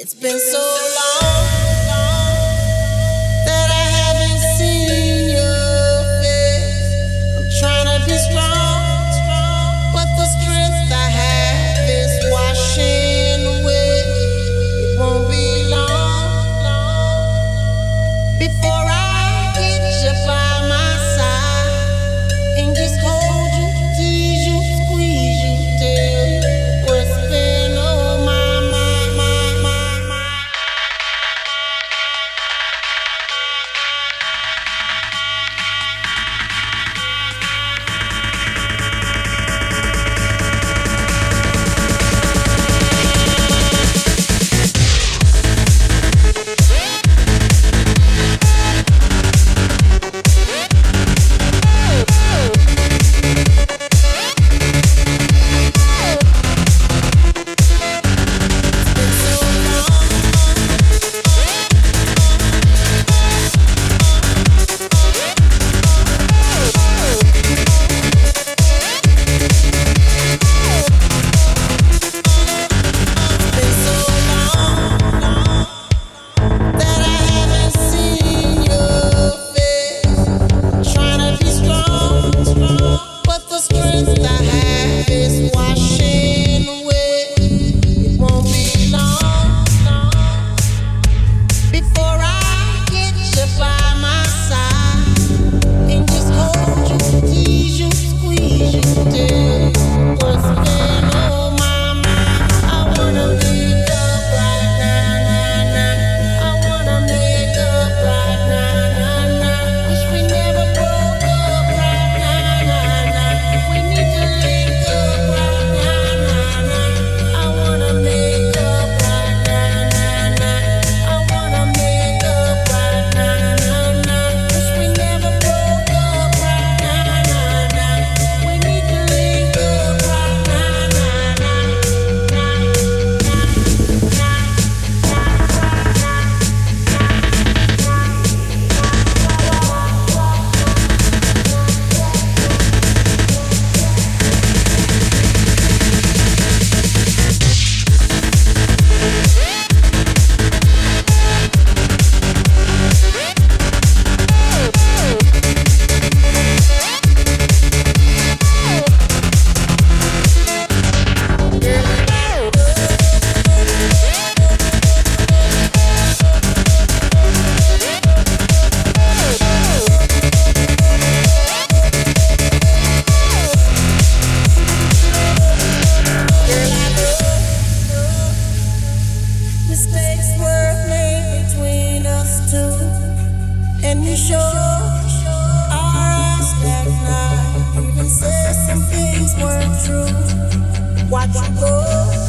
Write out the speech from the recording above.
It's been so long that I haven't seen your face. I'm trying to be strong, but the strength I have is washing away. It won't be long before I get you by my side and just hold you, tease you, squeeze you till what's been on my. Mistakes were made between us two, and you sure are us that night. Even said some things weren't true. Watch you go.